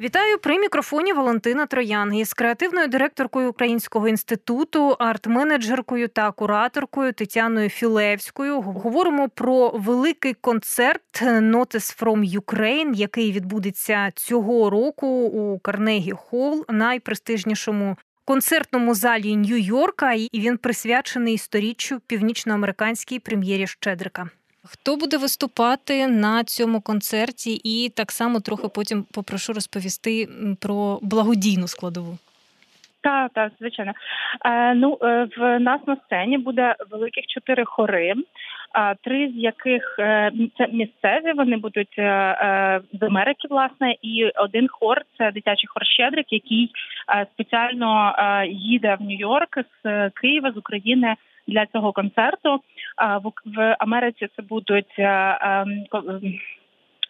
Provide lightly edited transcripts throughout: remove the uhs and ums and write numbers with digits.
Вітаю, при мікрофоні Валентина Троянг із креативною директоркою Українського інституту, арт-менеджеркою та кураторкою Тетяною Філевською. Говоримо про великий концерт Notice from Ukraine, який відбудеться цього року у Карнегі Холл, найпрестижнішому концертному залі Нью-Йорка, і він присвячений 100-річчю північноамериканській прем'єрі Щедрика. Хто буде виступати на цьому концерті? І так само трохи потім попрошу розповісти про благодійну складову. Так, звичайно. В нас на сцені буде великих 4 хори, 3 з яких це місцеві, вони будуть з Америки, власне, і один хор – це дитячий хор «Щедрик», який спеціально їде в Нью-Йорк з Києва, з України для цього концерту. В Америці це будуть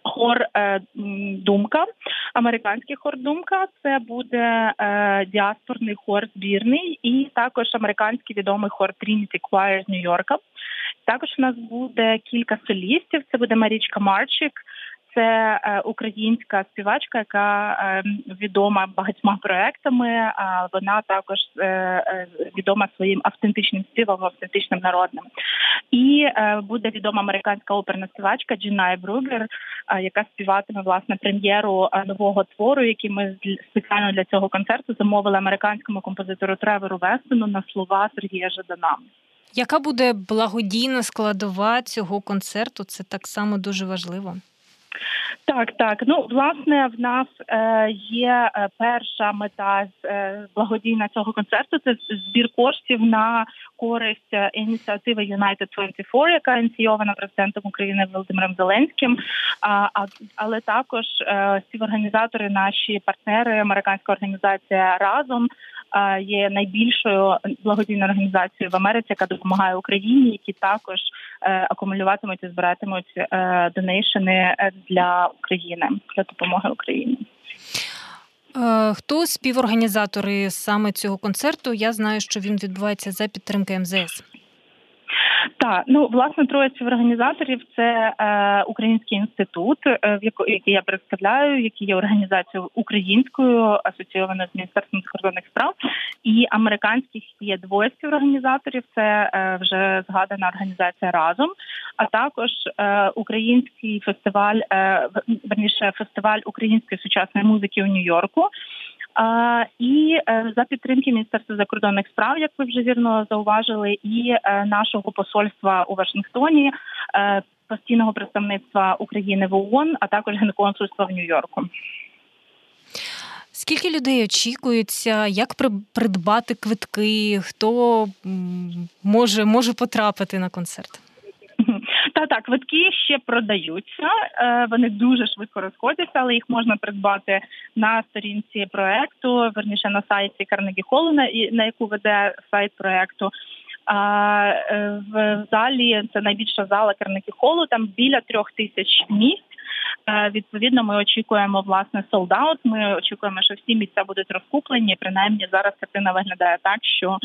хор «Думка», американський хор «Думка», це буде діаспорний хор збірний і також американський відомий хор Trinity Choir з Нью-Йорка. Також у нас буде кілька солістів, це буде Марічка Марчик, це українська співачка, яка відома багатьма проектами, вона також відома своїм автентичним співом, автентичним народним. І буде відома американська оперна співачка Джіна Бругер, яка співатиме, власне, прем'єру нового твору, який ми спеціально для цього концерту замовили американському композитору Треверу Вестону на слова Сергія Жадана. Яка буде благодійна складова цього концерту? Це так само дуже важливо. Так. Власне, в нас є перша мета благодійна цього концерту – це збір коштів на користь ініціативи United 24, яка ініційована президентом України Володимиром Зеленським, але також співорганізатори, наші партнери, американська організація «Разом», є найбільшою благодійною організацією в Америці, яка допомагає Україні, які також акумулюватимуть і збиратимуть донейшени для України, для допомоги Україні. Хто співорганізатори саме цього концерту? Я знаю, що він відбувається за підтримки МЗС. Так, власне, 3 співорганізаторів – це Український інститут, який я представляю, який є організацією українською, асоційованою з Міністерством закордонних справ, і американських є 2 співорганізаторів, це вже згадана організація «Разом», а також український фестиваль, фестиваль української сучасної музики у Нью-Йорку. І за підтримки Міністерства закордонних справ, як ви вже вірно зауважили, і нашого посольства у Вашингтоні, постійного представництва України в ООН, а також генконсульства в Нью-Йорку. Скільки людей очікується? Як придбати квитки? Хто може потрапити на концерт? Так, квитки ще продаються, вони дуже швидко розходяться, але їх можна придбати на сторінці проєкту, верніше на сайті Карнегі Холлу, на яку веде сайт проєкту. В залі, це найбільша зала Карнегі Холлу, там біля 3000 місць. Відповідно, ми очікуємо, власне, солдаут, ми очікуємо, що всі місця будуть розкуплені, принаймні зараз картина виглядає так, що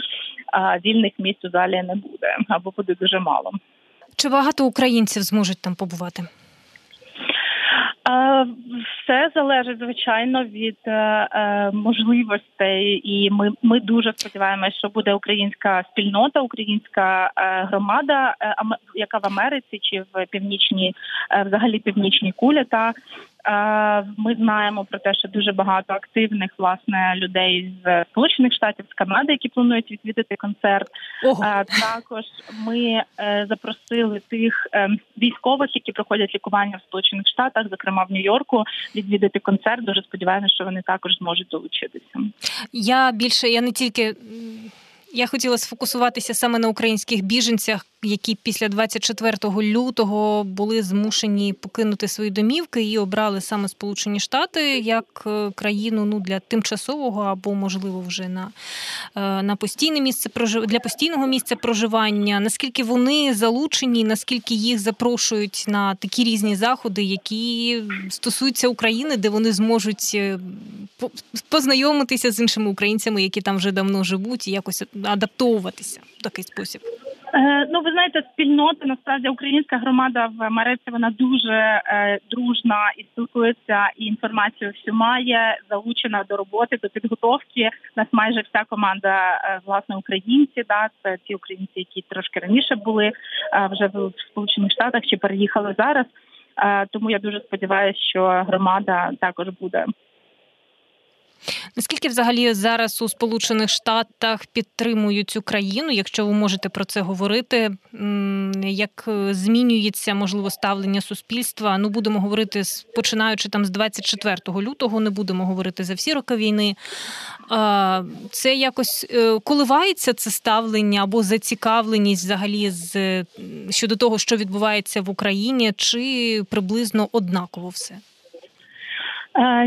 вільних місць у залі не буде, або буде дуже мало. Чи багато українців зможуть там побувати? Все залежить, звичайно, від можливостей. І ми дуже сподіваємося, що буде українська спільнота, українська громада, яка в Америці чи в північній кулі. Та ми знаємо про те, що дуже багато активних, власне, людей з Сполучених Штатів, з Канади, які планують відвідати концерт. Також ми запросили тих військових, які проходять лікування в Сполучених Штатах, зокрема в Нью-Йорку, відвідати концерт. Дуже сподіваємося, що вони також зможуть долучитися. Я хотіла сфокусуватися саме на українських біженцях, які після 24 лютого були змушені покинути свої домівки і обрали саме Сполучені Штати як країну для тимчасового або, можливо, вже на постійне місце для постійного місця проживання. Наскільки вони залучені, наскільки їх запрошують на такі різні заходи, які стосуються України, де вони зможуть познайомитися з іншими українцями, які там вже давно живуть, і якось адаптовуватися в такий спосіб? Ну, ви знаєте, спільнота, насправді, українська громада в Америці, вона дуже дружна і спілкується, і інформацію всю має, залучена до роботи, до підготовки. У нас майже вся команда, власне, українці, да, це ті українці, які трошки раніше були вже в Сполучених Штатах чи переїхали зараз. Тому я дуже сподіваюся, що громада також буде. Наскільки взагалі зараз у Сполучених Штатах підтримують Україну, якщо ви можете про це говорити? Як змінюється, можливо, ставлення суспільства? Ну, будемо говорити, починаючи там з 24 лютого, не будемо говорити за всі роки війни. Це якось коливається це ставлення або зацікавленість взагалі щодо того, що відбувається в Україні, чи приблизно однаково все?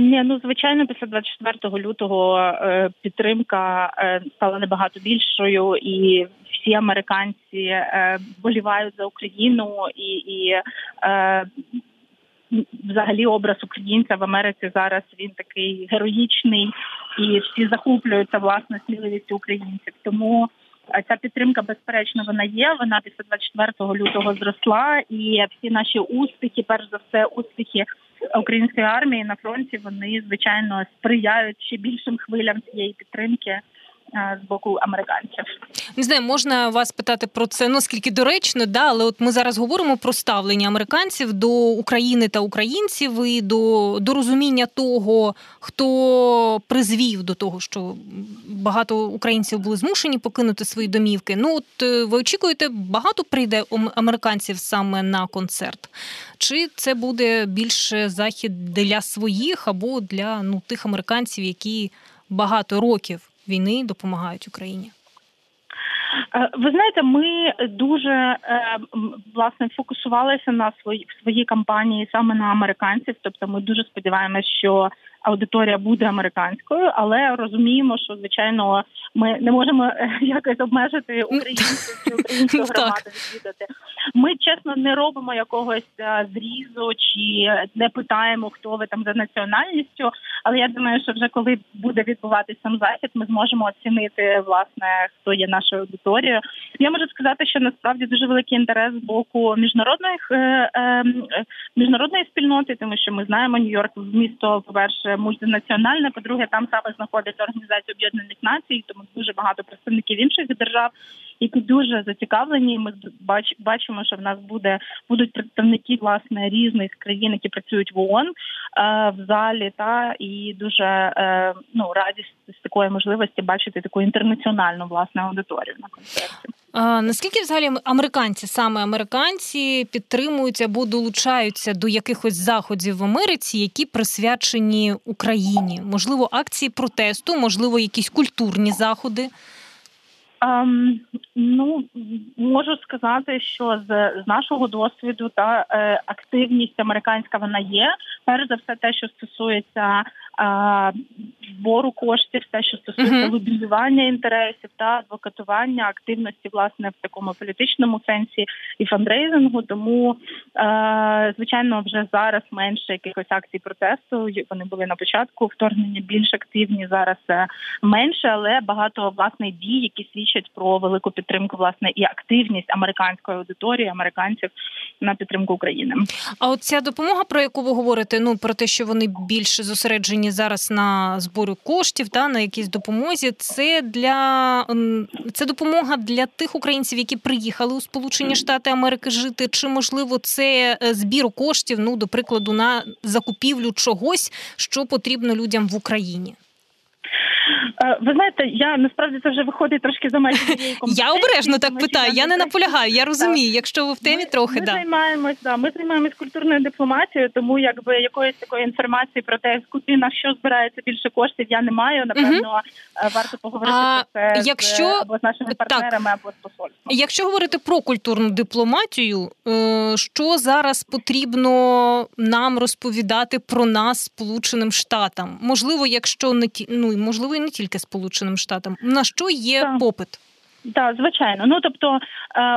Ні, ну, звичайно, після 24 лютого підтримка стала набагато більшою, і всі американці вболівають за Україну, і взагалі образ українця в Америці зараз, він такий героїчний, і всі захоплюються, власне, сміливістю українців. Тому ця підтримка, безперечно, вона є, вона після 24 лютого зросла, і всі наші успіхи, перш за все, успіхи української армії на фронті, вони, звичайно, сприяють ще більшим хвилям цієї підтримки з боку американців. Не знаю, можна вас питати про це, наскільки доречно, да, але от ми зараз говоримо про ставлення американців до України та українців і до розуміння того, хто призвів до того, що багато українців були змушені покинути свої домівки. Ну, от ви очікуєте, багато прийде американців саме на концерт? Чи це буде більше захід для своїх або для тих американців, які багато років війни допомагають Україні? Ви знаєте, ми дуже, власне, фокусувалися на своїй кампанії саме на американців. Тобто ми дуже сподіваємося, що аудиторія буде американською, але розуміємо, що, звичайно, ми не можемо якось обмежити українців чи українську громаду відвідати. Ми, чесно, не робимо якогось зрізу чи не питаємо, хто ви там за національністю, але я думаю, що вже коли буде відбуватися сам захід, ми зможемо оцінити, власне, хто є нашою аудиторією. Я можу сказати, що насправді дуже великий інтерес з боку міжнародної спільноти, тому що ми знаємо, Нью-Йорк місто, по-перше, мультинаціональне, по-друге, там саме знаходиться Організація об'єднаних націй, тому дуже багато представників інших держав, які дуже зацікавлені. Ми бачимо, що в нас будуть представники, власне, різних країн, які працюють в ООН в залі, та і дуже радість з такої можливості бачити таку інтернаціональну, власне, аудиторію на концерті. Наскільки взагалі саме американці підтримують або долучаються до якихось заходів в Америці, які присвячені Україні? Можливо, акції протесту, можливо, якісь культурні заходи? Можу сказати, що з нашого досвіду та активність американська вона є. Перш за все, те, що стосується збору коштів, те, що стосується лобіювання інтересів та адвокатування активності, власне, в такому політичному сенсі і фандрейзингу. Тому, звичайно, вже зараз менше якихось акцій протесту. Вони були на початку вторгнення більш активні, зараз менше, але багато, власне, дій, які свідчать про велику підтримку, власне, і активність американської аудиторії, американців на підтримку України. А от ця допомога, про яку ви говорите, про те, що вони більше зосереджені зараз на збору коштів та на якійсь допомозі, це допомога для тих українців, які приїхали у Сполучені Штати Америки жити, чи, можливо, це збір коштів, до прикладу, на закупівлю чогось, що потрібно людям в Україні? Ви знаєте, я насправді це вже виходить трошки за межі моєї компетенції. Я обережно так питаю, я не наполягаю, я розумію, якщо ви в темі трохи. Ми займаємось культурною дипломатією, тому якби якоїсь такої інформації про те, куди на що збирається більше коштів, я не маю. Напевно, варто поговорити про це або з нашими партнерами, або з посольством. Якщо говорити про культурну дипломатію, що зараз потрібно нам розповідати про нас Сполученим Штатам? Можливо, якщо не тільки Сполученим Штатам. На що є попит? Так, звичайно. Ну, тобто,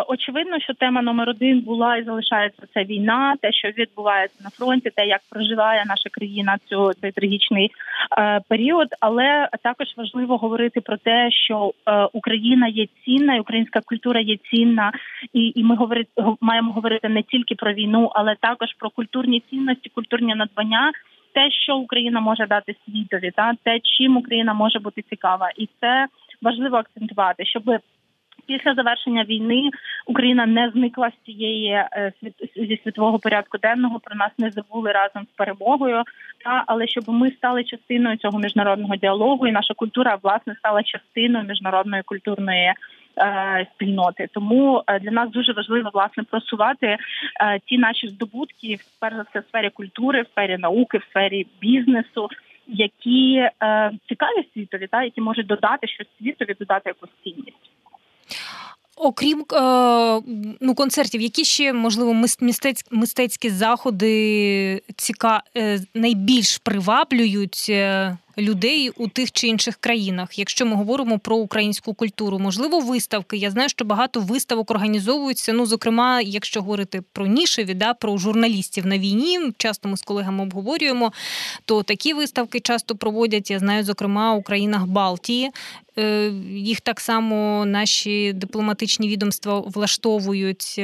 очевидно, що тема номер один була і залишається ця війна, те, що відбувається на фронті, те, як проживає наша країна цей трагічний період. Але також важливо говорити про те, що Україна є цінна, і українська культура є цінна. І ми маємо говорити не тільки про війну, але також про культурні цінності, культурні надбання, те, що Україна може дати світові, та те, чим Україна може бути цікава. І це важливо акцентувати, щоб після завершення війни Україна не зникла з цієї зі світового порядку денного, про нас не забули разом з перемогою, але щоб ми стали частиною цього міжнародного діалогу, і наша культура, власне, стала частиною міжнародної культурної спільноти. Тому для нас дуже важливо, власне, просувати ті наші здобутки, перш за все, в сфері культури, в сфері науки, в сфері бізнесу, які цікаві світові, та які можуть додати щось світові, додати якусь цінність. Окрім концертів, які ще, можливо, мистецькі заходи найбільш приваблюють людей у тих чи інших країнах, якщо ми говоримо про українську культуру? Можливо, виставки. Я знаю, що багато виставок організовуються, зокрема, якщо говорити про нішеві, про журналістів на війні, часто ми з колегами обговорюємо, то такі виставки часто проводять, я знаю, зокрема, у країнах Балтії. Їх так само наші дипломатичні відомства влаштовують.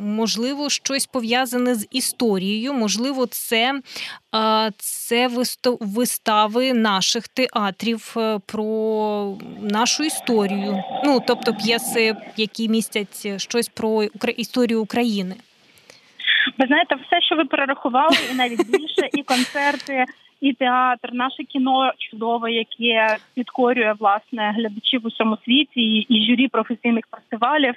Можливо, щось пов'язане з історією, можливо, це вистави наших театрів про нашу історію. Тобто п'єси, які містять щось про історію України. Ви знаєте, все, що ви перерахували, і навіть більше, і концерти, і театр, наше кіно чудове, яке підкорює, власне, глядачів у всьому світі, і журі професійних фестивалів,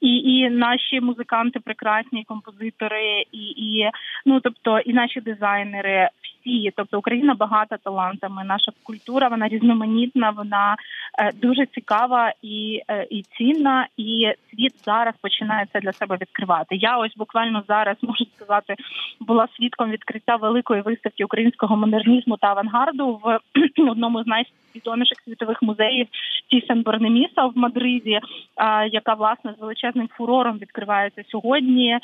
і наші музиканти прекрасні, композитори, і наші дизайнери. Тобто Україна багата талантами, наша культура, вона різноманітна, вона дуже цікава і цінна, і світ зараз починає це для себе відкривати. Я ось буквально зараз, можу сказати, була свідком відкриття великої виставки українського модернізму та авангарду в одному з найвідоміших світових музеїв Тісен Борнеміса в Мадриді, яка, власне, з величезним фурором відкривається сьогодні,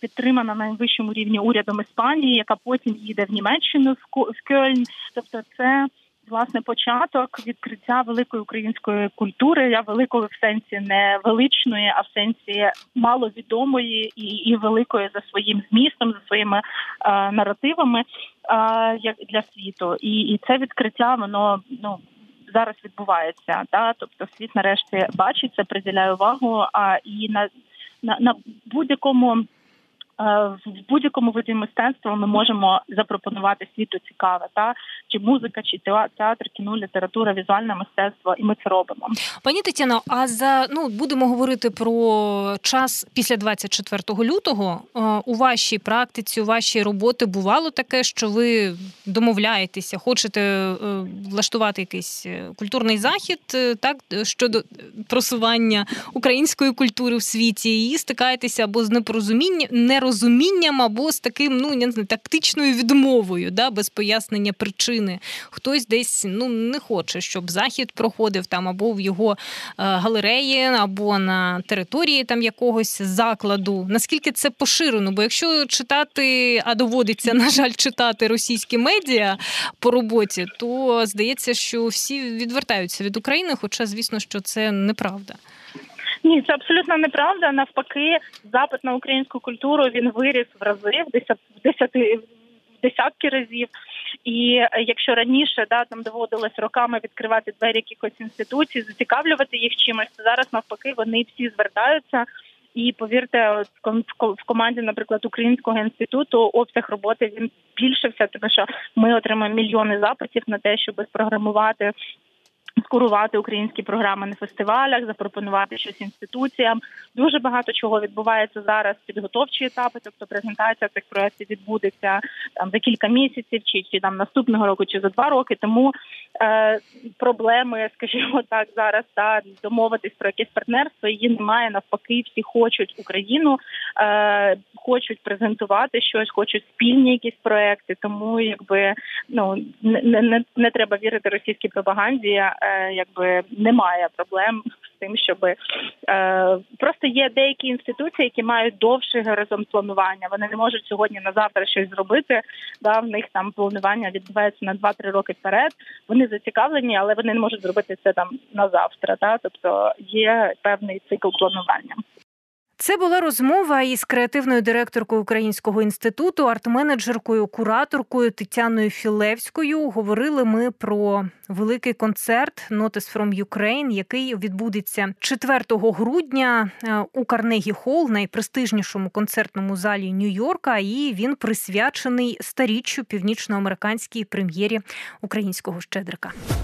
підтримана на найвищому рівні урядом Іспанії, яка потім їде в Німеччину, в Кельн. Тобто це, власне, початок відкриття великої української культури. Я великої в сенсі не величної, а в сенсі маловідомої і великої за своїм змістом, за своїми наративами для світу. І це відкриття, воно зараз відбувається. Та? Тобто світ нарешті бачить це, приділяє увагу, і на будь-якому... В будь-якому виді мистецтва ми можемо запропонувати світу цікаве, чи музика, чи театр, кіно, література, візуальне мистецтво, і ми це робимо. Пані Тетяно, будемо говорити про час після 24 лютого. У вашій практиці, у вашій роботі бувало таке, що ви домовляєтеся, хочете влаштувати якийсь культурний захід щодо просування української культури в світі, і стикаєтеся або з нерозумінням або з таким, тактичною відмовою, без пояснення причини. Хтось десь, не хоче, щоб захід проходив там або в його галереї, або на території там якогось закладу. Наскільки це поширено? Бо якщо читати, а доводиться, на жаль, читати російські медіа по роботі, то здається, що всі відвертаються від України, хоча, звісно, що це неправда. Ні, це абсолютно неправда. Навпаки, запит на українську культуру, він виріс в рази, в десятки разів. І якщо раніше там доводилось роками відкривати двері якихось інституцій, зацікавлювати їх чимось, то зараз навпаки вони всі звертаються. І повірте, в команді, наприклад, Українського інституту обсяг роботи він збільшився, тому що ми отримаємо мільйони запитів на те, щоб спрограмувати, скурувати українські програми на фестивалях, запропонувати щось інституціям. Дуже багато чого відбувається зараз, підготовчі етапи, тобто презентація цих проєктів відбудеться за кілька місяців, чи наступного року, чи за 2 роки. Тому проблеми, скажімо так, зараз домовитись про якесь партнерство, її немає. Навпаки, всі хочуть Україну, хочуть презентувати щось, хочуть спільні якісь проєкти. Тому не треба вірити російській пропаганді. Немає проблем тим, щоб просто є деякі інституції, які мають довший горизонт планування. Вони не можуть сьогодні на завтра щось зробити. Да, в них там планування відбувається на 2-3 роки вперед. Вони зацікавлені, але вони не можуть зробити це там на завтра. Да? Тобто є певний цикл планування. Це була розмова із креативною директоркою Українського інституту, арт-менеджеркою, кураторкою Тетяною Філевською. Говорили ми про великий концерт «Notice from Ukraine», який відбудеться 4 грудня у Карнегі Холл, найпрестижнішому концертному залі Нью-Йорка, і він присвячений 100-річчю північноамериканській прем'єрі українського «Щедрика».